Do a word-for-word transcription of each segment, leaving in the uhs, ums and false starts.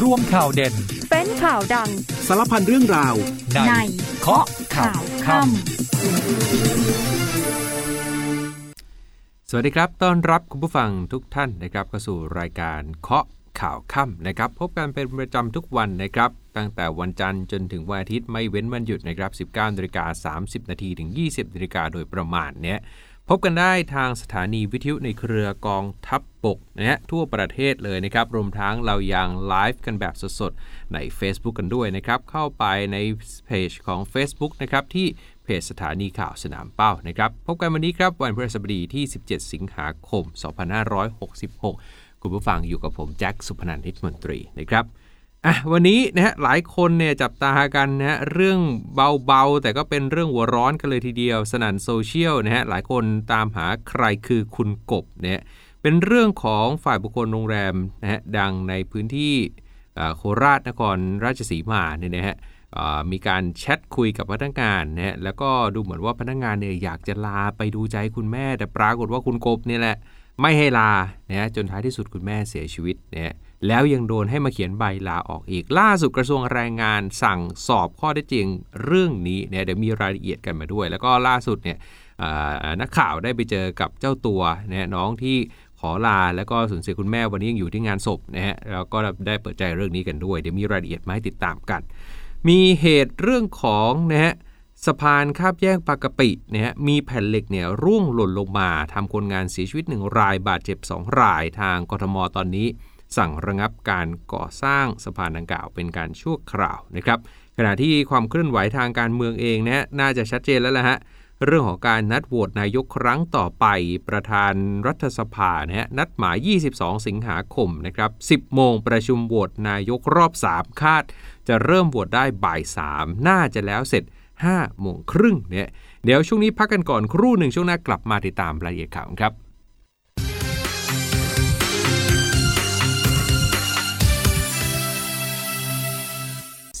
ร่วมข่าวเด่นเป็นข่าวดังสารพันเรื่องราวในเคาะข่าวค่ำสวัสดีครับต้อนรับคุณผู้ฟังทุกท่านนะครับเข้าสู่รายการเคาะข่าวค่ำนะครับพบกันเป็นประจำทุกวันนะครับตั้งแต่วันจันทร์จนถึงวันอาทิตย์ไม่เว้นวันหยุดนะครับ สิบเก้านาฬิกาสามสิบนาที ถึง ยี่สิบนาฬิกาโดยประมาณเนี้ยพบกันได้ทางสถานีวิทยุในเครือกองทัพบกนะฮะทั่วประเทศเลยนะครับรวมทั้งเรายังไลฟ์กันแบบสดๆใน Facebook กันด้วยนะครับเข้าไปในเพจของ Facebook นะครับที่เพจสถานีข่าวสนามเป้านะครับพบกันวันนี้ครับวันพฤหัสบดีที่สิบเจ็ดสิงหาคมสองพันห้าร้อยหกสิบหกคุณผู้ฟังอยู่กับผมแจ็คสุพนันท์นิตมนตรีนะครับอ่ะวันนี้นะฮะหลายคนเนี่ยจับตากันนะฮะเรื่องเบาๆแต่ก็เป็นเรื่องหัวร้อนกันเลยทีเดียวสนั่นโซเชียลนะฮะหลายคนตามหาใครคือคุณกบเนี่ยเป็นเรื่องของฝ่ายบุคคลโรงแรมนะฮะดังในพื้นที่โคราชนครราชสีมาเนี่ยนะฮะมีการแชทคุยกับพนักงานนะฮะแล้วก็ดูเหมือนว่าพนักงานเนี่ยอยากจะลาไปดูใจคุณแม่แต่ปรากฏว่าคุณกบนี่แหละไม่ให้ลานะฮะจนท้ายที่สุดคุณแม่เสียชีวิตนะฮะแล้วยังโดนให้มาเขียนใบลาออกอีกล่าสุดกระทรวงแรงงานสั่งสอบข้อเท็จจริงเรื่องนี้เนี่ยเดี๋ยวมีรายละเอียดกันมาด้วยแล้วก็ล่าสุดเนี่ยนักข่าวได้ไปเจอกับเจ้าตัวเนี่ยน้องที่ขอลาแล้วก็สูญเสียคุณแม่วันนี้ยังอยู่ที่งานศพนะฮะแล้วก็ได้เปิดใจเรื่องนี้กันด้วยเดี๋ยวมีรายละเอียดมาให้ติดตามกันมีเหตุเรื่องของนะฮะสะพานข้ามแยกปากกะปินะฮะมีแผ่นเหล็กเนี่ยร่วงหล่นลงมาทำคนงานเสียชีวิตหนึ่งรายบาดเจ็บสองรายทางกทมตอนนี้สั่งระงับการก่อสร้างสะพานดังกล่าวเป็นการชั่วคราวนะครับขณะที่ความเคลื่อนไหวทางการเมืองเองนะน่าจะชัดเจนแล้วละฮะเรื่องของการนัดโหวตนายกครั้งต่อไปประธานรัฐสภานะฮะนัดหมายยี่สิบสองสิงหาคมนะครับ สิบโมงประชุมโหวตนายกรอบสามคาดจะเริ่มโหวตได้บ่ายสามน่าจะแล้วเสร็จ ห้าโมงครึ่งเนี่ยเดี๋ยวช่วงนี้พักกันก่อนครู่หนึ่งช่วงหน้ากลับมาติดตามรายละเอียดข่าวครับ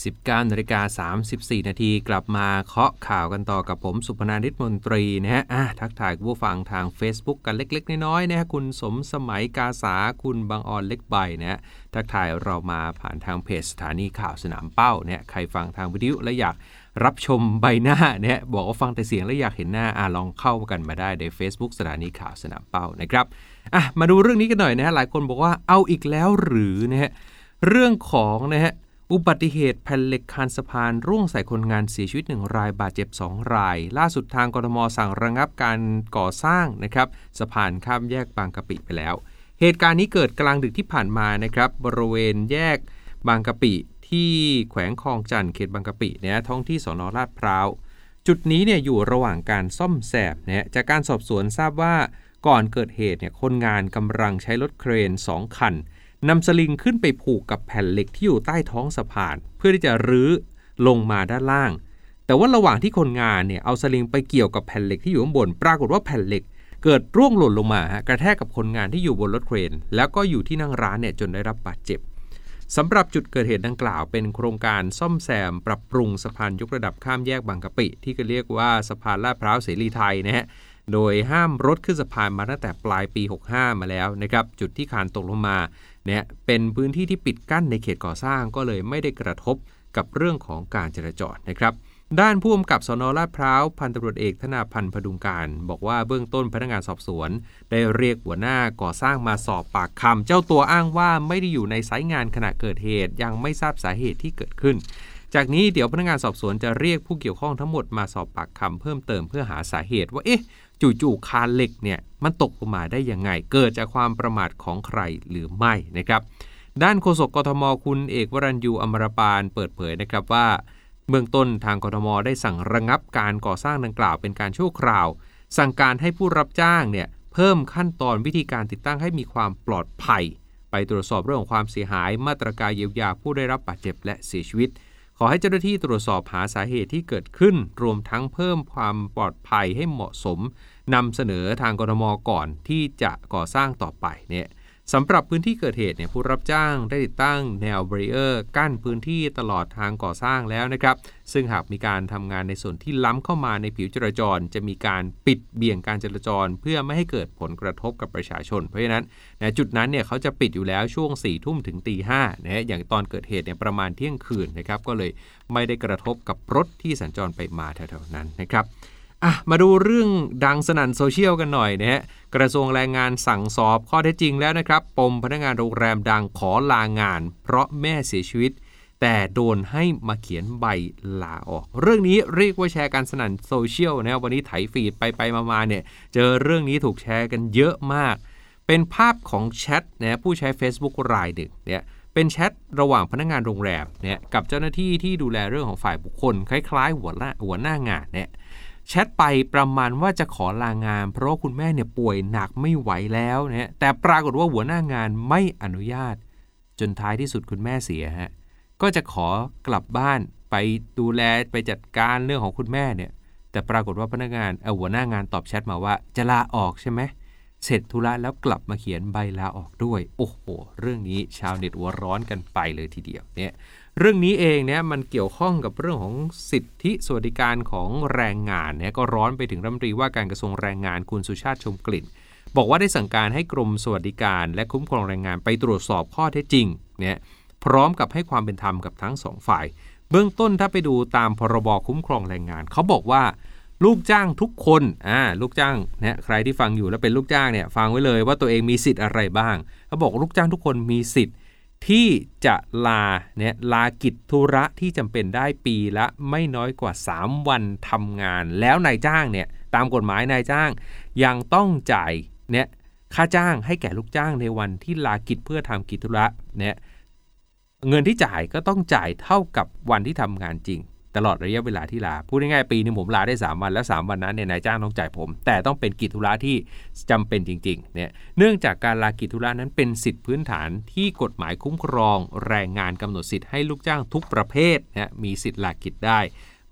สิบเก้านาฬิกาสามสิบสี่นาทีกลับมาเคาะข่าวกันต่อกับผมสุพนันท์นิตมนตรีนะฮะทักทายผู้ฟังทาง Facebook กันเล็กๆน้อยๆนะฮะคุณสมสมัยกาสาคุณบางออนเล็กใบนะฮะทักทายเรามาผ่านทางเพจสถานีข่าวสนามเป้าเนี่ยใครฟังทางวิทยุและอยากรับชมใบหน้าเนี่ยบอกว่าฟังแต่เสียงและอยากเห็นหน้าอ่ะลองเข้ากันมาได้ใน Facebook สถานีข่าวสนามเป้านะครับอ่ะมาดูเรื่องนี้กันหน่อยนะฮะหลายคนบอกว่าเอาอีกแล้วหรือนะฮะเรื่องของนะฮะอุบัติเหตุแผ่นเหล็กคานสะพานร่วงใส่คนงานเสียชีวิตหนึ่งรายบาดเจ็บสองรายล่าสุดทางกทมสั่งระงับการก่อสร้างนะครับสะพานข้ามแยกบางกะปิไปแล้วเหตุการณ์นี้เกิดกลางดึกที่ผ่านมานะครับบริเวณแยกบางกะปิที่แขวงคลองจันทน์เขตบางกะปิเนี่ยท้องที่สน.ลาดพร้าวจุดนี้เนี่ยอยู่ระหว่างการซ่อมแซมนะฮะจากการสอบสวนทราบว่าก่อนเกิดเหตุเนี่ยคนงานกำลังใช้รถเครนสองคันนำสลิงขึ้นไปผูกกับแผ่นเหล็กที่อยู่ใต้ท้องสะพานเพื่อที่จะรื้อลงมาด้านล่างแต่ว่าระหว่างที่คนงานเนี่ยเอาสลิงไปเกี่ยวกับแผ่นเหล็กที่อยู่ข้างบนปรากฏว่าแผ่นเหล็กเกิดร่วงหล่นลงมากระแทกกับคนงานที่อยู่บนรถเครนแล้วก็อยู่ที่นั่งร้านเนี่ยจนได้รับบาดเจ็บสำหรับจุดเกิดเหตุดังกล่าวเป็นโครงการซ่อมแซมปรับปรุงสะพานยกระดับข้ามแยกบางกะปิที่เรียกว่าสะพานลาดพร้าวเสรีไทยนะฮะโดยห้ามรถขึ้นสะพานมาตั้งแต่ปลายปีหกห้ามาแล้วนะครับจุดที่คานตกลงมาเนี่ยเป็นพื้นที่ที่ปิดกั้นในเขตก่อสร้างก็เลยไม่ได้กระทบกับเรื่องของการจราจรนะครับด้านผู้กำกับสน.ลาดพร้าวพันตำรวจเอกธนาพันธ์พดุงการบอกว่าเบื้องต้นพนักงานสอบสวนได้เรียกหัวหน้าก่อสร้างมาสอบปากคำเจ้าตัวอ้างว่าไม่ได้อยู่ในสายงานขณะเกิดเหตุยังไม่ทราบสาเหตุที่เกิดขึ้นจากนี้เดี๋ยวพนักงานสอบสวนจะเรียกผู้เกี่ยวข้องทั้งหมดมาสอบปากคำเพิ่มเติมเพื่อหาสาเหตุว่าเอ๊ะจู่ๆคานเหล็กเนี่ยมันตกลงมาได้ยังไงเกิดจากความประมาทของใครหรือไม่นะครับด้านโฆษกกทม.คุณเอกวรัญยูอมรปานเปิดเผยนะครับว่าเบื้องต้นทางกทม.ได้สั่งระงับการก่อสร้างดังกล่าวเป็นการชั่วคราวสั่งการให้ผู้รับจ้างเนี่ยเพิ่มขั้นตอนวิธีการติดตั้งให้มีความปลอดภัยไปตรวจสอบเรื่องของความเสียหายมาตรการเยียวยาผู้ได้รับบาดเจ็บและเสียชีวิตขอให้เจ้าหน้าที่ตรวจสอบหาสาเหตุที่เกิดขึ้นรวมทั้งเพิ่มความปลอดภัยให้เหมาะสมนำเสนอทางกทม.ก่อนที่จะก่อสร้างต่อไปเนี่ย สำหรับพื้นที่เกิดเหตุเนี่ยผู้รับจ้างได้ติดตั้งแนวบารีเออร์กั้นพื้นที่ตลอดทางก่อสร้างแล้วนะครับซึ่งหากมีการทำงานในส่วนที่ล้ำเข้ามาในผิวจราจรจะมีการปิดเบี่ยงการจราจรเพื่อไม่ให้เกิดผลกระทบกับประชาชนเพราะฉะนั้นนะจุดนั้นเนี่ยเขาจะปิดอยู่แล้วช่วงสี่ทุ่มถึงตีห้านะอย่างตอนเกิดเหตุเนี่ยประมาณเที่ยงคืนนะครับก็เลยไม่ได้กระทบกับรถที่สัญจรไปมาแถวๆนั้นนะครับอ่ะมาดูเรื่องดังสนั่นโซเชียลกันหน่อยนะฮะกระทรวงแรงงานสั่งสอบข้อเท็จจริงแล้วนะครับปมพนักงานโรงแรมดังขอลางานเพราะแม่เสียชีวิตแต่โดนให้มาเขียนใบลาออกเรื่องนี้เรียกว่าแชร์กันสนั่นโซเชียลนะวันนี้ไถฟีดไปไปมาๆเนี่ยเจอเรื่องนี้ถูกแชร์กันเยอะมากเป็นภาพของแชทนะผู้ใช้ Facebook รายหนึ่งเนี่ยเป็นแชทระหว่างพนักงานโรงแรมเนี่ยกับเจ้าหน้าที่ที่ดูแลเรื่องของฝ่ายบุคคลคล้ายๆหัวหน้าหัวหน้างานเนี่ยแชทไปประมาณว่าจะขอลางานเพราะว่าคุณแม่เนี่ยป่วยหนักไม่ไหวแล้วนะแต่ปรากฏว่าหัวหน้างานไม่อนุญาตจนท้ายที่สุดคุณแม่เสียฮะก็จะขอกลับบ้านไปดูแลไปจัดการเรื่องของคุณแม่เนี่ยแต่ปรากฏว่าพนักงานเอ่อหัวหน้างานตอบแชทมาว่าจะลาออกใช่ไหมเสร็จธุระแล้วกลับมาเขียนใบลาออกด้วยโอ้โหเรื่องนี้ชาวเน็ตหัวร้อนกันไปเลยทีเดียวเนี่ยเรื่องนี้เองเนี่ยมันเกี่ยวข้องกับเรื่องของสิทธิสวัสดิการของแรงงานเนี่ยก็ร้อนไปถึงรัฐมนตรีว่าการกระทรวงแรงงานคุณสุชาติชมกลิ่นบอกว่าได้สั่งการให้กรมสวัสดิการและคุ้มครองแรงงานไปตรวจสอบข้อเท็จจริงเนี่ยพร้อมกับให้ความเป็นธรรมกับทั้งสองฝ่ายเบื้องต้นถ้าไปดูตามพรบคุ้มครองแรงงานเขาบอกว่าลูกจ้างทุกคนอ่าลูกจ้างเนี่ยใครที่ฟังอยู่แล้วเป็นลูกจ้างเนี่ยฟังไว้เลยว่าตัวเองมีสิทธิ์อะไรบ้างเขาบอกลูกจ้างทุกคนมีสิทธิ์ที่จะลาเนี่ยลากิจธุระที่จำเป็นได้ปีละไม่น้อยกว่าสามวันทำงานแล้วนายจ้างเนี่ยตามกฎหมายนายจ้างยังต้องจ่ายเนี่ยค่าจ้างให้แก่ลูกจ้างในวันที่ลากิจเพื่อทำกิจธุระเนี่ยเงินที่จ่ายก็ต้องจ่ายเท่ากับวันที่ทำงานจริงตลอดระยะเวลาที่ลาพูดง่ายๆปีนึงผมลาได้สามวันแล้วสามวันนั้นเนี่ยนายจ้างต้องจ่ายผมแต่ต้องเป็นกิจธุระที่จำเป็นจริงๆเนี่ยเนื่องจากการลากิจธุระนั้นเป็นสิทธิพื้นฐานที่กฎหมายคุ้มครองแรงงานกำหนดสิทธิให้ลูกจ้างทุกประเภทนะมีสิทธิลากิจได้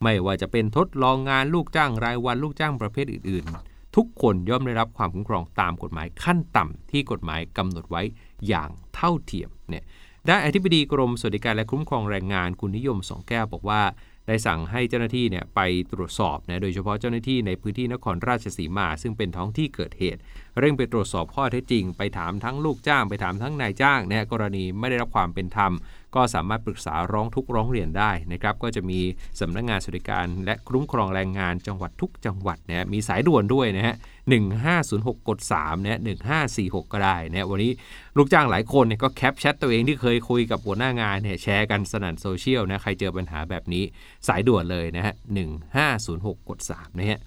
ไม่ว่าจะเป็นทดลองงานลูกจ้างรายวันลูกจ้างประเภทอื่นๆทุกคนย่อมได้รับความคุ้มครองตามกฎหมายขั้นต่ำที่กฎหมายกำหนดไว้อย่างเท่าเทียมเนี่ยได้อธิบดีกรมสวัสดิการและคุ้มครองแรงงานคุณนิยมสองแก้วบอกว่าได้สั่งให้เจ้าหน้าที่เนี่ยไปตรวจสอบนะโดยเฉพาะเจ้าหน้าที่ในพื้นที่นครราชสีมาซึ่งเป็นท้องที่เกิดเหตุเร่งไปตรวจสอบข้อเท็จจริงไปถามทั้งลูกจ้างไปถามทั้งนายจ้างนะกรณีไม่ได้รับความเป็นธรรมก็สามารถปรึกษาร้องทุกข์ร้องเรียนได้นะครับก็จะมีสำนักงานสวัสดิการและคุ้มครองแรงงานจังหวัดทุกจังหวัดนะมีสายด่วนด้วยนะฮะหนึ่งห้าศูนย์หกกดสามนะหนึ่งห้าสี่หกก็ได้นะวันนี้ลูกจ้างหลายคนเนี่ยก็แคปแชทตัวเองที่เคยคุยกับหัวหน้างานเนี่ยแชร์กันสนั่นโซเชียลนะใครเจอปัญหาแบบนี้สายด่วนเลยนะฮะหนึ่งห้าศูนย์หกกดสามนะฮะ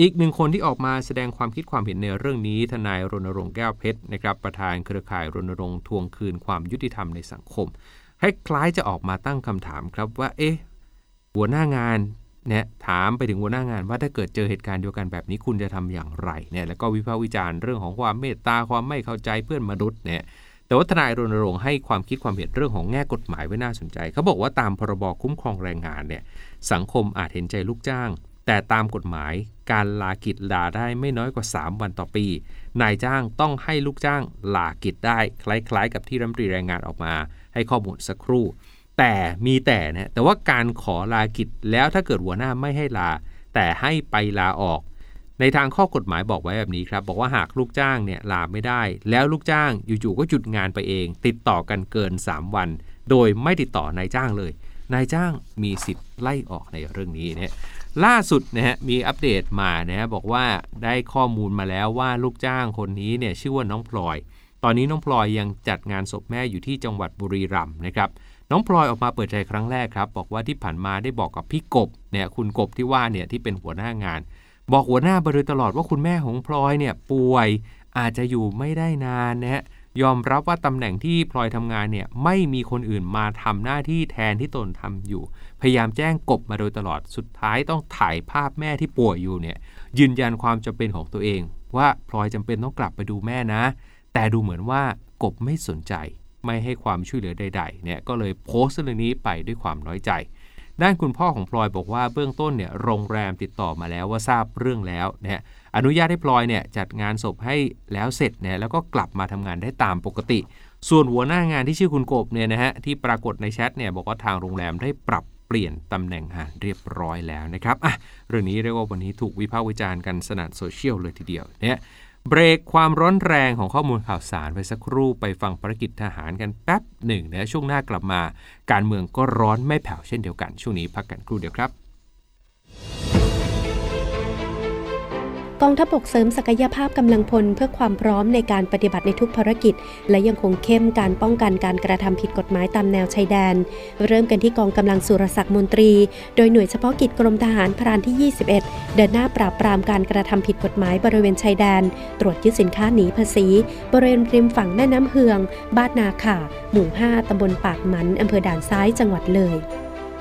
อีกหนึ่งคนที่ออกมาแสดงความคิดความเห็นในเรื่องนี้ทนายรณรงค์แก้วเพชรนะครับประธานเครือข่ายรณรงค์ทวงคืนความยุติธรรมในสังคมคล้ายๆจะออกมาตั้งคำถามครับว่าเอ๊ะหัวหน้างานเนี่ยถามไปถึงหัวหน้างานว่าถ้าเกิดเจอเหตุการณ์เดียวกันแบบนี้คุณจะทำอย่างไรเนี่ยแล้วก็วิพากษ์วิจารณ์เรื่องของความเมตตาความไม่เข้าใจเพื่อนมนุษย์เนี่ยแต่ว่าทนายรณรงค์ให้ความคิดความเห็นเรื่องของแง่กฎหมายไว้น่าสนใจเขาบอกว่าตามพรบคุ้มครองแรงงานเนี่ยสังคมอาจเห็นใจลูกจ้างแต่ตามกฎหมายการลากิจลาได้ไม่น้อยกว่าสามวันต่อปีนายจ้างต้องให้ลูกจ้างลากิจได้คล้ายๆกับที่รัฐมนตรีแรงงานออกมาให้ข้อมูลสักครู่แต่มีแต่นะแต่ว่าการขอลากิจแล้วถ้าเกิดหัวหน้าไม่ให้ลาแต่ให้ไปลาออกในทางข้อกฎหมายบอกไว้แบบนี้ครับบอกว่าหากลูกจ้างเนี่ยลาไม่ได้แล้วลูกจ้างอยู่ๆก็หยุดงานไปเองติดต่อกันเกินสามวันโดยไม่ติดต่อนายจ้างเลยนายจ้างมีสิทธิ์ไล่ออกในเรื่องนี้นะล่าสุดนะฮะมีอัปเดตมานะฮะบอกว่าได้ข้อมูลมาแล้วว่าลูกจ้างคนนี้เนี่ยชื่อว่าน้องพลอยตอนนี้น้องพลอยยังจัดงานศพแม่อยู่ที่จังหวัดบุรีรัมย์นะครับน้องพลอยออกมาเปิดใจครั้งแรกครับบอกว่าที่ผ่านมาได้บอกกับพี่กบเนี่ยคุณกบที่ว่าเนี่ยที่เป็นหัวหน้างานบอกหัวหน้ามาโดยตลอดว่าคุณแม่ของพลอยเนี่ยป่วยอาจจะอยู่ไม่ได้นานนะฮะยอมรับว่าตำแหน่งที่พลอยทำงานเนี่ยไม่มีคนอื่นมาทำหน้าที่แทนที่ตนทำอยู่พยายามแจ้งกบมาโดยตลอดสุดท้ายต้องถ่ายภาพแม่ที่ป่วยอยู่เนี่ยยืนยันความจำเป็นของตัวเองว่าพลอยจำเป็นต้องกลับไปดูแม่นะแต่ดูเหมือนว่ากบไม่สนใจไม่ให้ความช่วยเหลือใดๆเนี่ยก็เลยโพสต์เรื่องนี้ไปด้วยความน้อยใจ ด้านคุณพ่อของพลอยบอกว่าเบื้องต้นเนี่ยโรงแรมติดต่อมาแล้วว่าทราบเรื่องแล้วนะฮะอนุญาตให้พลอยเนี่ยจัดงานศพให้แล้วเสร็จนะแล้วก็กลับมาทำงานได้ตามปกติส่วนหัวหน้างานที่ชื่อคุณกบเนี่ยนะฮะที่ปรากฏในแชทเนี่ยบอกว่าทางโรงแรมได้ปรับเปลี่ยนตำแหน่งงานเรียบร้อยแล้วนะครับอ่ะเรื่องนี้เรียกว่าวันนี้ถูกวิพากษ์วิจารณ์กันสนั่นโซเชียลเลยทีเดียวเนี่ยเบรกความร้อนแรงของข้อมูลข่าวสารไปสักครู่ไปฟังภารกิจทหารกันแป๊บหนึ่งนะช่วงหน้ากลับมาการเมืองก็ร้อนไม่แผ่วเช่นเดียวกันช่วงนี้พักกันครู่เดียวครับกองทัพบกเสริมศักยภาพกำลังพลเพื่อความพร้อมในการปฏิบัติในทุกภารกิจและยังคงเข้มการป้องกันการกระทำผิดกฎหมายตามแนวชายแดนเริ่มกันที่กองกำลังสุรศักดิ์มนตรีโดยหน่วยเฉพาะกิจกรมทหารพรานที่ยี่สิบเอ็ดเดินหน้าปราบปรามการกระทำผิดกฎหมายบริเวณชายแดนตรวจยึดสินค้าหนีภาษีบริเวณริมฝั่งแม่น้ำเฮืองบ้านนาข่าหมู่ห้าตำบลปากหมันอำเภอด่านซ้ายจังหวัดเลย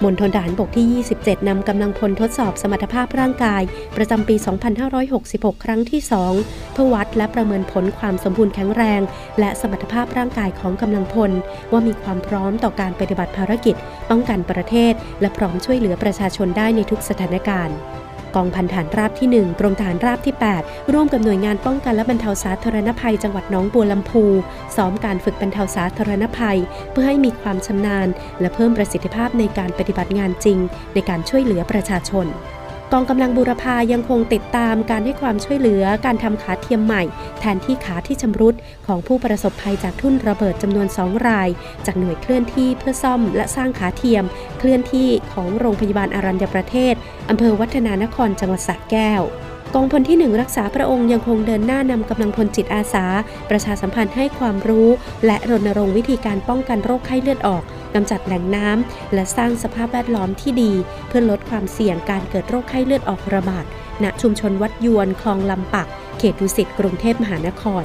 มณฑลทหารบกที่ยี่สิบเจ็ดนำกำลังพลทดสอบสมรรถภาพร่างกายประจำปีสองพันห้าร้อยหกสิบหกครั้งที่สองเพื่อวัดและประเมินผลความสมบูรณ์แข็งแรงและสมรรถภาพร่างกายของกำลังพลว่ามีความพร้อมต่อการปฏิบัติภารกิจป้องกันประเทศและพร้อมช่วยเหลือประชาชนได้ในทุกสถานการณ์กองพันฐานราบที่หนึ่งกรมฐานราบที่แปดร่วมกับหน่วยงานป้องกันและบรรเทาสาธารณภัยจังหวัดหนองบัวลำพูซ้อมการฝึกบรรเทาสาธารณภัยเพื่อให้มีความชำนาญและเพิ่มประสิทธิภาพในการปฏิบัติงานจริงในการช่วยเหลือประชาชนกองกำลังบูรพายังคงติดตามการให้ความช่วยเหลือการทำขาเทียมใหม่แทนที่ขาที่ชำรุดของผู้ประสบภัยจากทุ่นระเบิดจำนวนสองรายจากหน่วยเคลื่อนที่เพื่อซ่อมและสร้างขาเทียมเคลื่อนที่ของโรงพยาบาลอรัญญประเทศอำเภอวัฒนานครจังหวัดสระแก้วกองพลที่หนึ่งรักษาพระองค์ยังคงเดินหน้านำกำลังพลจิตอาสาประชาสัมพันธ์ให้ความรู้และรณรงค์วิธีการป้องกันโรคไข้เลือดออกกำจัดแหล่งน้ำและสร้างสภาพแวดล้อมที่ดีเพื่อลดความเสี่ยงการเกิดโรคไข้เลือดออกระบาดณชุมชนวัดยวนคลองลำปักเขตดุสิตกรุงเทพมหานคร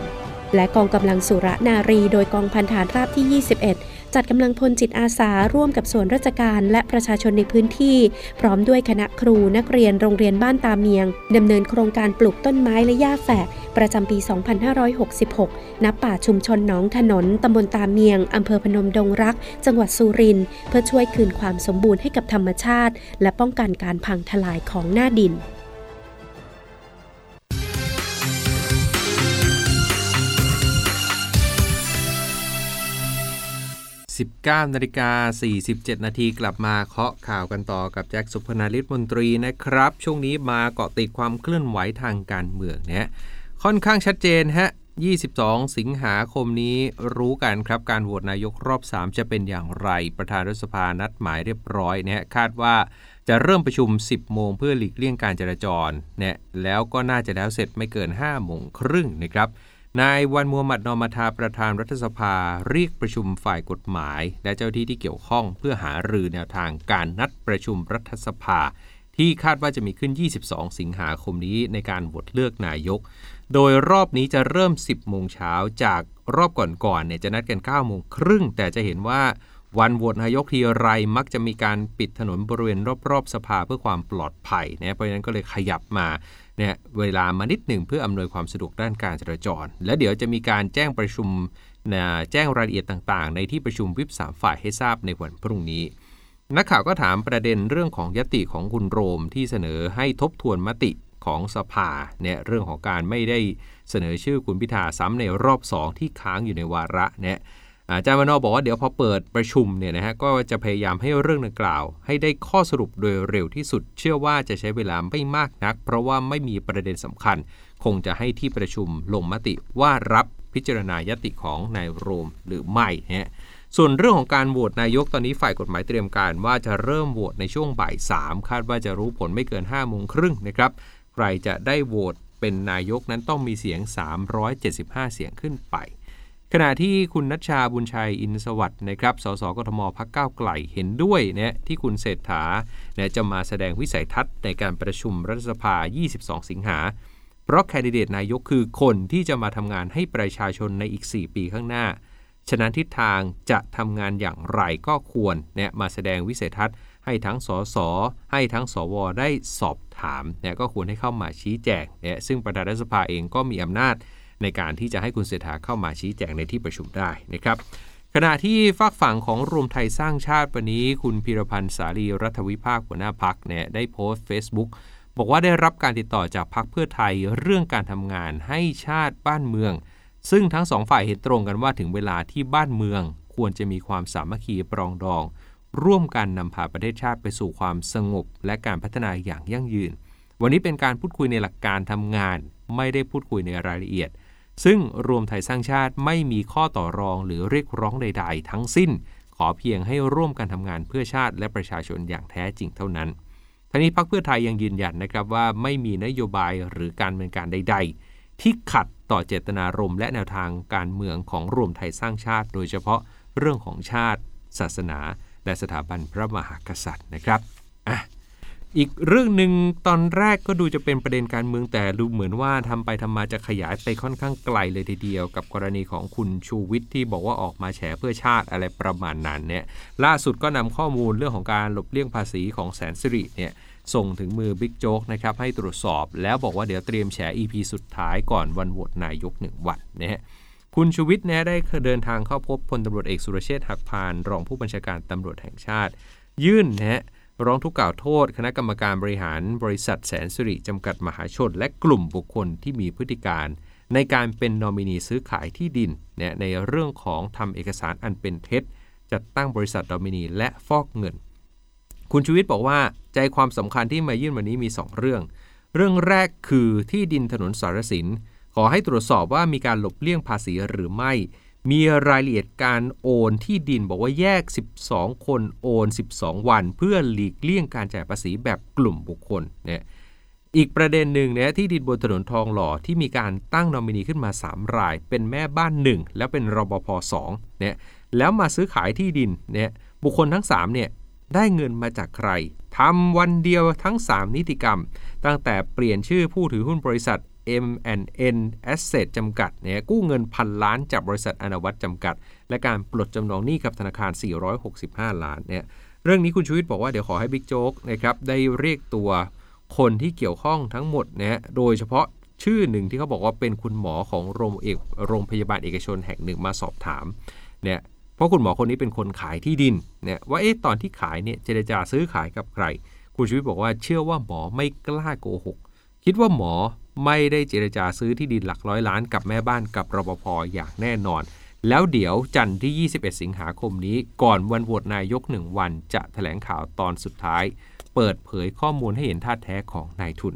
และกองกำลังสุรนารีโดยกองพันฐานราบที่ยี่สิบเอ็ดจัดกำลังพลจิตอาสาร่วมกับส่วนราชการและประชาชนในพื้นที่พร้อมด้วยคณะครูนักเรียนโรงเรียนบ้านตาเมียงดำเนินโครงการปลูกต้นไม้และหญ้าแฝกประจำปีสองพันห้าร้อยหกสิบหกณป่าชุมชนหนองถนนตำบลตาเมียงอำเภอพนมดงรักจังหวัดสุรินทร์เพื่อช่วยคืนความสมบูรณ์ให้กับธรรมชาติและป้องกันการพังทลายของหน้าดินสิบเก้านาฬิกาสี่สิบเจ็ดนาทีกลับมาเคาะข่าวกันต่อกับแจ็คสุพนาลิศมนตรีนะครับช่วงนี้มาเกาะติดความเคลื่อนไหวทางการเมืองเนี่ยค่อนข้างชัดเจนฮะยี่สิบสองสิงหาคมนี้รู้กันครับการโหวตนายกรอบสามจะเป็นอย่างไรประธานรัฐสภานัดหมายเรียบร้อยเนี่ยคาดว่าจะเริ่มประชุมสิบโมงเพื่อหลีกเลี่ยงการจราจรเนี่ยแล้วก็น่าจะแล้วเสร็จไม่เกินห้าโมงครึ่งนะครับนายวันมูฮัมหมัดนอมาธาประธานรัฐสภาเรียกประชุมฝ่ายกฎหมายและเจ้าที่ที่เกี่ยวข้องเพื่อหารือแนวทางการนัดประชุมรัฐสภาที่คาดว่าจะมีขึ้นยี่สิบสองสิงหาคมนี้ในการโหวตเลือกนายกโดยรอบนี้จะเริ่ม สิบโมงเช้าจากรอบก่อนๆเนี่ยจะนัดกัน เก้าโมงครึ่งแต่จะเห็นว่าวันโหวตนายกทีไรมักจะมีการปิดถนนบริเวณรอบๆสภาเพื่อความปลอดภัยนะเพราะฉะนั้นก็เลยขยับมาเนี่ยเวลามานิดหนึ่งเพื่ออำนวยความสะดวกด้านการจราจรและเดี๋ยวจะมีการแจ้งประชุมนะแจ้งรายละเอียดต่างๆในที่ประชุมวิปสามฝ่ายให้ทราบในวันพรุ่งนี้นักข่าวก็ถามประเด็นเรื่องของญัตติของคุณโรมที่เสนอให้ทบทวนมติของสภาเนี่ยเรื่องของการไม่ได้เสนอชื่อคุณพิธาซ้ำในรอบสองที่ค้างอยู่ในวาระเนี่ยอาจารย์มโนบอกว่าเดี๋ยวพอเปิดประชุมเนี่ยนะฮะก็จะพยายามให้เรื่องดังกล่าวให้ได้ข้อสรุปโดยเร็วที่สุดเชื่อว่าจะใช้เวลาไม่มากนักเพราะว่าไม่มีประเด็นสำคัญคงจะให้ที่ประชุมลงมติว่ารับพิจารณายติของนายโรมหรือไม่ฮะส่วนเรื่องของการโหวตนายกตอนนี้ฝ่ายกฎหมายเตรียมการว่าจะเริ่มโหวตในช่วงบ่ายสามคาดว่าจะรู้ผลไม่เกินห้าโมงครึ่งนะครับใครจะได้โหวตเป็นนายกนั้นต้องมีเสียงสามร้อยเจ็ดสิบห้าเสียงขึ้นไปขณะที่คุณณัชชาบุญชัยอินทร์สวัสดิ์นะครับสสกทมพรรคก้าวไกลเห็นด้วยนะที่คุณเศรษฐานะจะมาแสดงวิสัยทัศน์ในการประชุมรัฐสภายี่สิบสองสิงหาเพราะแคนดิเดตนายกคือคนที่จะมาทำงานให้ประชาชนในอีกสี่ปีข้างหน้าฉะนั้นทิศทางจะทำงานอย่างไรก็ควรนะมาแสดงวิสัยทัศน์ให้ทั้งสสให้ทั้งสวได้สอบถามนะก็ควรให้เข้ามาชี้แจงนะซึ่งประธานรัฐสภาเองก็มีอำนาจในการที่จะให้คุณเศรษฐาเข้ามาชี้แจงในที่ประชุมได้นะครับ ขณะที่ฝากฝั่งของรวมไทยสร้างชาติวันนี้คุณพีรพันธ์สาลีรัฐวิภาคหัวหน้าพรรคเนี่ยได้โพสต์ Facebook บอกว่าได้รับการติดต่อจากพรรคเพื่อไทยเรื่องการทำงานให้ชาติบ้านเมืองซึ่งทั้งสองฝ่ายเห็นตรงกันว่าถึงเวลาที่บ้านเมืองควรจะมีความสามัคคีปรองดองร่วมกันนำพาประเทศชาติไปสู่ความสงบและการพัฒนาอย่างยั่งยืนวันนี้เป็นการพูดคุยในหลักการทำงานไม่ได้พูดคุยในรายละเอียดซึ่งรวมไทยสร้างชาติไม่มีข้อต่อรองหรือเรียกร้องใดๆทั้งสิ้นขอเพียงให้ร่วมกันทำงานเพื่อชาติและประชาชนอย่างแท้จริงเท่านั้นทั้งนี้พรรคเพื่อไทยยังยืนยันนะครับว่าไม่มีนโยบายหรือการดำเนินการใดๆที่ขัดต่อเจตนารมณ์และแนวทางการเมืองของรวมไทยสร้างชาติโดยเฉพาะเรื่องของชาติศาสนาและสถาบันพระมหากษัตริย์นะครับอ่ะอีกเรื่องหนึ่งตอนแรกก็ดูจะเป็นประเด็นการเมืองแต่ดูเหมือนว่าทำไปทำมาจะขยายไปค่อนข้างไกลเลยทีเดียวกับกรณีของคุณชูวิทย์ที่บอกว่าออกมาแฉเพื่อชาติอะไรประมาณนั้นเนี่ยล่าสุดก็นำข้อมูลเรื่องของการหลบเลี่ยงภาษีของแสนสิริเนี่ยส่งถึงมือบิ๊กโจ๊กนะครับให้ตรวจสอบแล้วบอกว่าเดี๋ยวเตรียมแฉ อี พี สุดท้ายก่อนวันโหวตนายกหนึ่งวันนะฮะคุณชูวิทย์เนี่ยได้เดินทางเข้าพบพลตำรวจเอกสุรเชษฐ์หักพานรองผู้บัญชาการตำรวจแห่งชาติยื่นนะฮะร้องทุกข์กล่าวโทษคณะกรรมการบริหารบริษัทแสนสิริจำกัดมหาชนและกลุ่มบุคคลที่มีพฤติการในการเป็นนอมินีซื้อขายที่ดินเนี่ยในเรื่องของทำเอกสารอันเป็นเท็จจัดตั้งบริษัทนอมินีและฟอกเงินคุณชูวิทย์บอกว่าใจความสำคัญที่มายื่นวันนี้มีสองเรื่องเรื่องแรกคือที่ดินถนนสารสินขอให้ตรวจสอบว่ามีการหลบเลี่ยงภาษีหรือไม่มีรายละเอียดการโอนที่ดินบอกว่าแยกสิบสองคนโอนสิบสองวันเพื่อหลีกเลี่ยงการจ่ายภาษีแบบกลุ่มบุคคลเนี่ยอีกประเด็นหนึ่งเนี่ยที่ดินบนถนนทองหล่อที่มีการตั้งนอมินีขึ้นมาสามรายเป็นแม่บ้านหนึ่งแล้วเป็นรปภสองเนี่ยแล้วมาซื้อขายที่ดินเนี่ยบุคคลทั้งสามเนี่ยได้เงินมาจากใครทำวันเดียวทั้งสามนิติกรรมตั้งแต่เปลี่ยนชื่อผู้ถือหุ้นบริษัทเอ็ม แอนด์ เอ็น Asset จำกัดเนี่ยกู้เงินพันล้านจากบริษัทอนวัตจำกัดและการปลดจำนองหนี้กับธนาคารสี่ร้อยหกสิบห้าล้านเนี่ยเรื่องนี้คุณชูวิทย์บอกว่าเดี๋ยวขอให้บิ๊กโจ๊กนะครับได้เรียกตัวคนที่เกี่ยวข้องทั้งหมดนะฮะโดยเฉพาะชื่อหนึ่งที่เขาบอกว่าเป็นคุณหมอของโรงเอกโรงพยาบาลเอกชนแห่งหนึ่งมาสอบถามเนี่ยเพราะคุณหมอคนนี้เป็นคนขายที่ดินเนี่ยว่าเอ๊ะตอนที่ขายเนี่ยเจรจาซื้อขายกับใครคุณชูวิทย์บอกว่าเชื่อว่าหมอไม่กล้าโกหกคิดว่าหมอไม่ได้เจรจาซื้อที่ดินหลักร้อยล้านกับแม่บ้านกับรปภอย่างแน่นอนแล้วเดี๋ยวจันทร์ที่ยี่สิบเอ็ดสิงหาคมนี้ก่อนวันโหวตนายกหนึ่งวันจะแถลงข่าวตอนสุดท้ายเปิดเผยข้อมูลให้เห็นท่าแท้ของนายทุน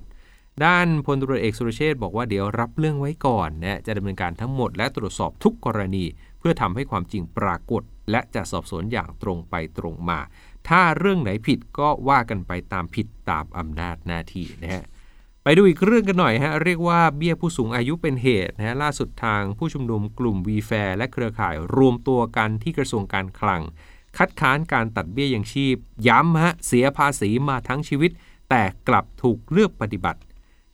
ด้านพลตำรวจเอกสุรเชษฐ์บอกว่าเดี๋ยวรับเรื่องไว้ก่อนนะจะดำเนินการทั้งหมดและตรวจสอบทุกกรณีเพื่อทำให้ความจริงปรากฏและจะสอบสวนอย่างตรงไปตรงมาถ้าเรื่องไหนผิดก็ว่ากันไปตามผิดตามอำนาจหน้าที่นะฮะไปดูอีกเรื่องกันหน่อยฮะเรียกว่าเบี้ยผู้สูงอายุเป็นเหตุนะฮะล่าสุดทางผู้ชุมนุมกลุ่ม วี แฟร์ และเครือข่ายรวมตัวกันที่กระทรวงการคลังคัดค้านการตัดเบี้ยยังชีพย้ำฮะเสียภาษีมาทั้งชีวิตแต่กลับถูกเลือกปฏิบัติ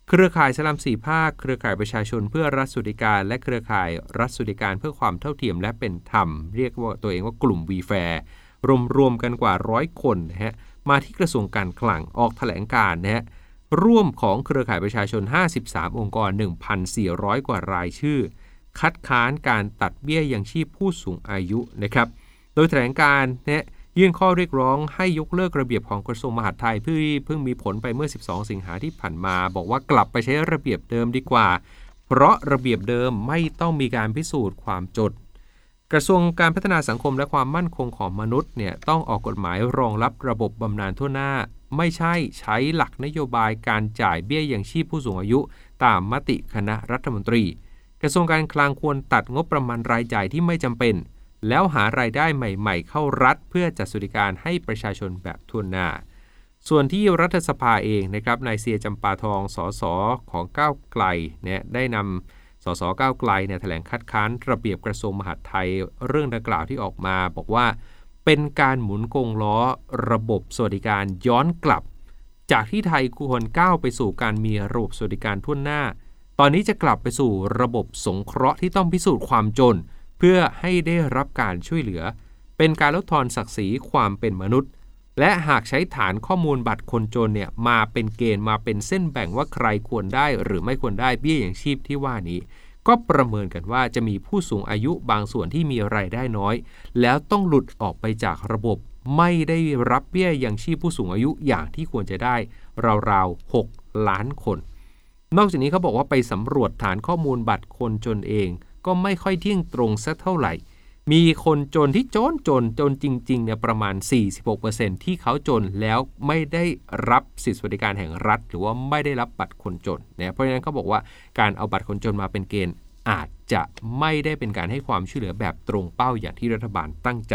เครือข่ายสลัมสี่ภาคเครือข่ายประชาชนเพื่อรัฐสวัสดิการและเครือข่ายรัฐสวัสดิการเพื่อความเท่าเทียมและเป็นธรรมเรียกว่าตัวเองว่ากลุ่ม วี แฟร์ รวมๆกันกว่าร้อยคนนะฮะมาที่กระทรวงการคลังออกแถลงการณ์นะฮะร่วมของเครือข่ายประชาชนห้าสิบสามองค์กร หนึ่งพันสี่ร้อย กว่ารายชื่อคัดค้านการตัดเบี้ยยังชีพผู้สูงอายุนะครับโดยแถลงการณ์เนี่ยยื่นข้อเรียกร้องให้ยกเลิกระเบียบของกระทรวงมหาดไทยเพื่อเพิ่งมีผลไปเมื่อสิบสองสิงหาที่ผ่านมาบอกว่ากลับไปใช้ระเบียบเดิมดีกว่าเพราะระเบียบเดิมไม่ต้องมีการพิสูจน์ความจนกระทรวงการพัฒนาสังคมและความมั่นคงของมนุษย์เนี่ยต้องออกกฎหมายรองรับระบบบำนาญทั่วหน้าไม่ใช่ใช้หลักนโยบายการจ่ายเบี้ยยังชีพผู้สูงอายุตามมติคณะรัฐมนตรีกระทรวงการคลังควรตัดงบประมาณรายจ่ายที่ไม่จำเป็นแล้วหารายได้ใหม่ๆเข้ารัฐเพื่อจัดสวัสดิการให้ประชาชนแบบทั่วหน้าส่วนที่รัฐสภาเองนะครับนายเสียจำปาทองสสของก้าวไกลเนี่ยได้นำสสก้าวไกลเนี่ยแถลงคัดค้านระเบียบกระทรวงมหาดไทยเรื่องดังกล่าวที่ออกมาบอกว่าเป็นการหมุนกงล้อระบบสวัสดิการย้อนกลับจากที่ไทยควรก้าวไปสู่การมีระบบสวัสดิการทั่วหน้าตอนนี้จะกลับไปสู่ระบบสงเคราะห์ที่ต้องพิสูจน์ความจนเพื่อให้ได้รับการช่วยเหลือเป็นการลดทอนศักดิ์ศรีความเป็นมนุษย์และหากใช้ฐานข้อมูลบัตรคนจนเนี่ยมาเป็นเกณฑ์มาเป็นเส้นแบ่งว่าใครควรได้หรือไม่ควรได้เบี้ยยังชีพที่ว่านี้ ก็ประเมินกันว่าจะมีผู้สูงอายุบางส่วนที่มีรายได้น้อยแล้วต้องหลุดออกไปจากระบบไม่ได้รับเบี้ยยังชีพผู้สูงอายุอย่างที่ควรจะได้ราวๆหกล้านคนนอกจากนี้เขาบอกว่าไปสำรวจฐานข้อมูลบัตรคนจนเองก็ไม่ค่อยเที่ยงตรงสักเท่าไหร่มีคนจนที่จนจนจนจริงๆเนี่ยประมาณ สี่สิบหกเปอร์เซ็นต์ ที่เขาจนแล้วไม่ได้รับสิทธิสวัสดิการแห่งรัฐหรือว่าไม่ได้รับบัตรคนจนนะเพราะฉะนั้นเขาบอกว่าการเอาบัตรคนจนมาเป็นเกณฑ์อาจจะไม่ได้เป็นการให้ความช่วยเหลือแบบตรงเป้าอย่างที่รัฐบาลตั้งใจ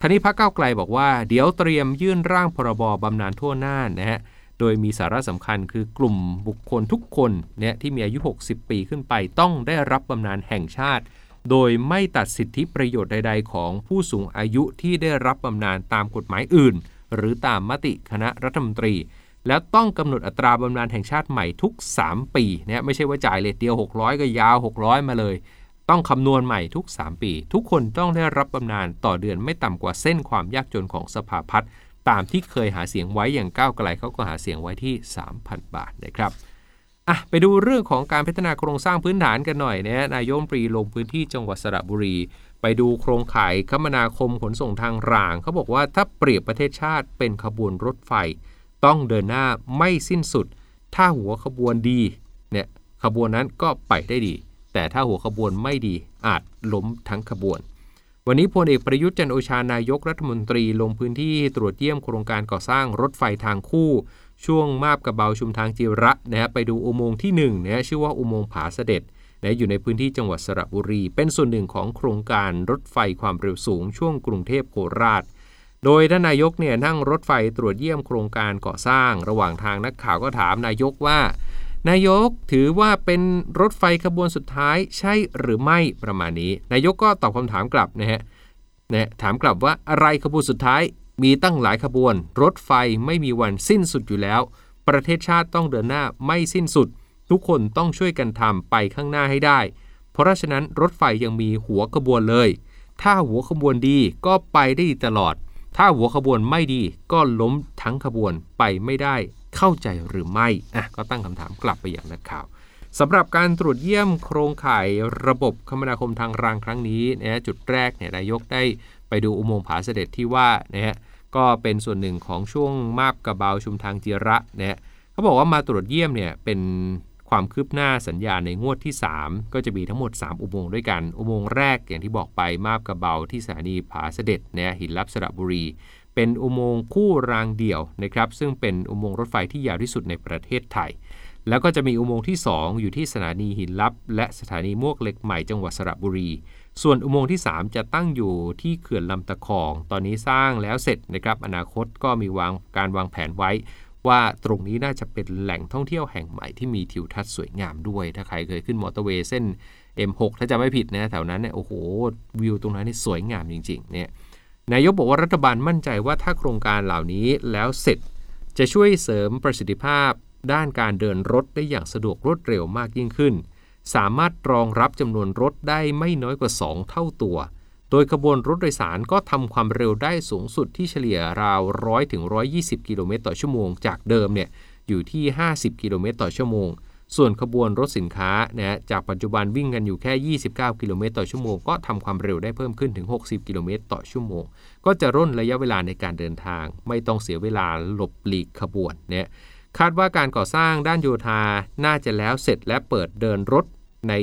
ทางนี้พรรคก้าวไกลบอกว่าเดี๋ยวเตรียมยื่นร่างพรบ.บำนาญทั่วหน้านะฮะโดยมีสาระสำคัญคือกลุ่มบุคคลทุกคนเนี่ยที่มีอายุหกสิบปีขึ้นไปต้องได้รับบำนาญแห่งชาติโดยไม่ตัดสิทธิประโยชน์ใดๆของผู้สูงอายุที่ได้รับบำนาญตามกฎหมายอื่นหรือตามมติคณะรัฐมนตรีแล้วต้องกำหนดอัตราบำนาญแห่งชาติใหม่ทุกสามปีนะไม่ใช่ว่าจ่ายเลทเดียวหกร้อยก็ยาวหกร้อยมาเลยต้องคำนวณใหม่ทุกสามปีทุกคนต้องได้รับบำนาญต่อเดือนไม่ต่ำกว่าเส้นความยากจนของสภาพัฒน์ตามที่เคยหาเสียงไว้อย่างก้าวไกลเขาก็หาเสียงไว้ที่ สามพันบาทนะครับอ่ะไปดูเรื่องของการพัฒนาโครงสร้างพื้นฐานกันหน่อยนะนายกรัฐมนตรีลงพื้นที่จังหวัดสระบุรีไปดูโครงข่ายคมนาคมขนส่งทางรางเขาบอกว่าถ้าเปรียบประเทศชาติเป็นขบวนรถไฟต้องเดินหน้าไม่สิ้นสุดถ้าหัวขบวนดีเนี่ยขบวนนั้นก็ไปได้ดีแต่ถ้าหัวขบวนไม่ดีอาจล้มทั้งขบวนวันนี้พลเอกประยุทธ์จันทร์โอชานายกรัฐมนตรีลงพื้นที่ตรวจเยี่ยมโครงการก่อสร้างรถไฟทางคู่ช่วงมาบกระเบาชุมทางจิระนะฮะไปดูอุโมงค์ที่หนึ่งนะชื่อว่าอุโมงค์ผาเสด็จนะอยู่ในพื้นที่จังหวัดสระบุรีเป็นส่วนหนึ่งของโครงการรถไฟความเร็วสูงช่วงกรุงเทพโคราชโดยท่านนายกเนี่ยนั่งรถไฟตรวจเยี่ยมโครงการก่อสร้างระหว่างทางนักข่าวก็ถามนายกว่านายกถือว่าเป็นรถไฟขบวนสุดท้ายใช่หรือไม่ประมาณนี้นายกก็ตอบคำถามกลับนะฮะนะถามกลับว่าอะไรขบวนสุดท้ายมีตั้งหลายขบวนรถไฟไม่มีวันสิ้นสุดอยู่แล้วประเทศชาติต้องเดินหน้าไม่สิ้นสุดทุกคนต้องช่วยกันทำไปข้างหน้าให้ได้เพราะฉะนั้นรถไฟยังมีหัวขบวนเลยถ้าหัวขบวนดีก็ไปได้ตลอดถ้าหัวขบวนไม่ดีก็ล้มทั้งขบวนไปไม่ได้เข้าใจหรือไม่อ่ะก็ตั้งคำถามกลับไปอย่างนักข่าวสำหรับการตรวจเยี่ยมโครงข่ายระบบคมนาคมทางรางครั้งนี้นะจุดแรกเนี่ยนายกได้ไปดูอุโมงค์ผาเสด็จที่ว่านะฮะก็เป็นส่วนหนึ่งของช่วงมาบกระเบาชุมทางจิระนะฮะเขาบอกว่ามาตรวจเยี่ยมเนี่ยเป็นความคืบหน้าสัญญาในงวดที่สามก็จะมีทั้งหมดสามอุโมงค์ด้วยกันอุโมงค์แรกอย่างที่บอกไปมาบกระเบาที่สถานีผาเสด็จนะหินลับสระบุรีเป็นอุโมงค์คู่รางเดี่ยวนะครับซึ่งเป็นอุโมงค์รถไฟที่ยาวที่สุดในประเทศไทยแล้วก็จะมีอุโมงค์ที่สองอยู่ที่สถานีหินลับและสถานีมวกเหล็กใหม่จังหวัดสระบุรีส่วนอุโมงค์ที่สามจะตั้งอยู่ที่เขื่อนลำตะคองตอนนี้สร้างแล้วเสร็จนะครับอนาคตก็มีวางการวางแผนไว้ว่าตรงนี้น่าจะเป็นแหล่งท่องเที่ยวแห่งใหม่ที่มีทิวทัศน์สวยงามด้วยถ้าใครเคยขึ้นมอเตอร์เวย์เส้น เอ็ม หก ถ้าจำไม่ผิดนะแถวนั้นเนี่ยโอ้โหวิวตรงนั้นนี่สวยงามจริงๆเนี่ยนายกบอกว่ารัฐบาลมั่นใจว่าถ้าโครงการเหล่านี้แล้วเสร็จจะช่วยเสริมประสิทธิภาพด้านการเดินรถได้อย่างสะดวกรวดเร็วมากยิ่งขึ้นสามารถรองรับจำนวนรถได้ไม่น้อยกว่าสองเท่าตัวโดยขบวนรถโดยสารก็ทำความเร็วได้สูงสุดที่เฉลี่ยราว ร้อยถึงร้อยยี่สิบ กิโลเมตรต่อชั่วโมงจากเดิมเนี่ยอยู่ที่ห้าสิบกิโลเมตรต่อชั่วโมงส่วนขบวนรถสินค้านะจากปัจจุบันวิ่งกันอยู่แค่ยี่สิบเก้ากิโลเมตรต่อชั่วโมงก็ทำความเร็วได้เพิ่มขึ้นถึงหกสิบกิโลเมตรต่อชั่วโมงก็จะร่นระยะเวลาในการเดินทางไม่ต้องเสียเวลาหลบหลีกขบวนเนี่ยคาดว่าการก่อสร้างด้านโยธาน่าจะแล้วเสร็จและเปิดเดินรถใน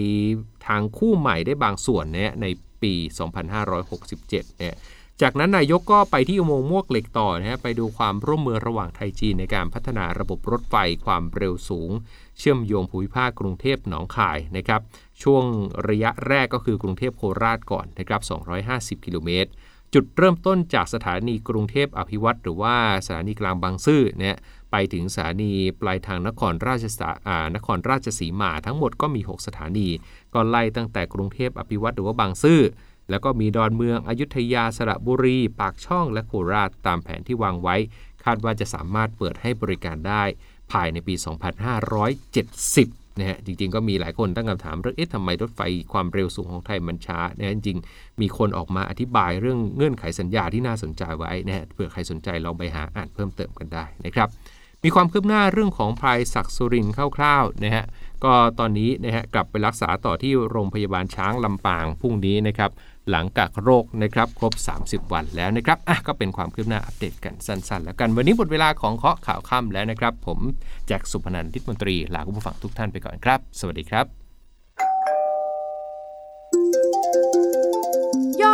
ทางคู่ใหม่ได้บางส่วนเนี่ยในปี สองพันห้าร้อยหกสิบเจ็ด เนี่ยจากนั้นนายกก็ไปที่อุโมงค์มวกเหล็กต่อนะฮะไปดูความร่วมมือระหว่างไทยจีนในการพัฒนาระบบรถไฟความเร็วสูงเชื่อมโยงภูมิภาคกรุงเทพหนองคายนะครับช่วงระยะแรกก็คือกรุงเทพโคราชก่อนนะครับสองร้อยห้าสิบกิโลเมตรจุดเริ่มต้นจากสถานีกรุงเทพอภิวัตรหรือว่าสถานีกลางบางซื่อเนี่ยไปถึงสถานีปลายทางนครราชสอ่านครราชสีมาทั้งหมดก็มีหกสถานีก็ไล่ตั้งแต่กรุงเทพอภิวัตรหรือว่าบางซื่อแล้วก็มีดอนเมืองอยุธยาสระบุรีปากช่องและโคราชตามแผนที่วางไว้คาดว่าจะสามารถเปิดให้บริการได้ภายในปีสองพันห้าร้อยเจ็ดสิบนะฮะจริงๆก็มีหลายคนตั้งคำถามเรื่องเอ๊ะทำไมรถไฟความเร็วสูงของไทยมันช้านะจริงๆมีคนออกมาอธิบายเรื่องเงื่อนไขสัญญาที่น่าสนใจไว้นะฮะเผื่อใครสนใจลองไปหาอ่านเพิ่มเติมกันได้นะครับมี มีความคืบหน้าเรื่องของไพรศักดิ์สุรินทร์คร่าวๆนะฮะก็ตอนนี้นะฮะกลับไปรักษาต่อที่โรงพยาบาลช้างลำปางพรุ่งนี้นะครับหลังกักโรคนะครับครบสามสิบวันแล้วนะครับอ่ะก็เป็นความคืบหน้าอัปเดตกันสั้นๆแล้วกันวันนี้หมดเวลาของเคาะข่าวค่ำแล้วนะครับผมแจ็คสุพนันท์ทิพย์มนตรีลาคุณผู้ฟังทุกท่านไปก่อนครับสวัสดีครับย่อ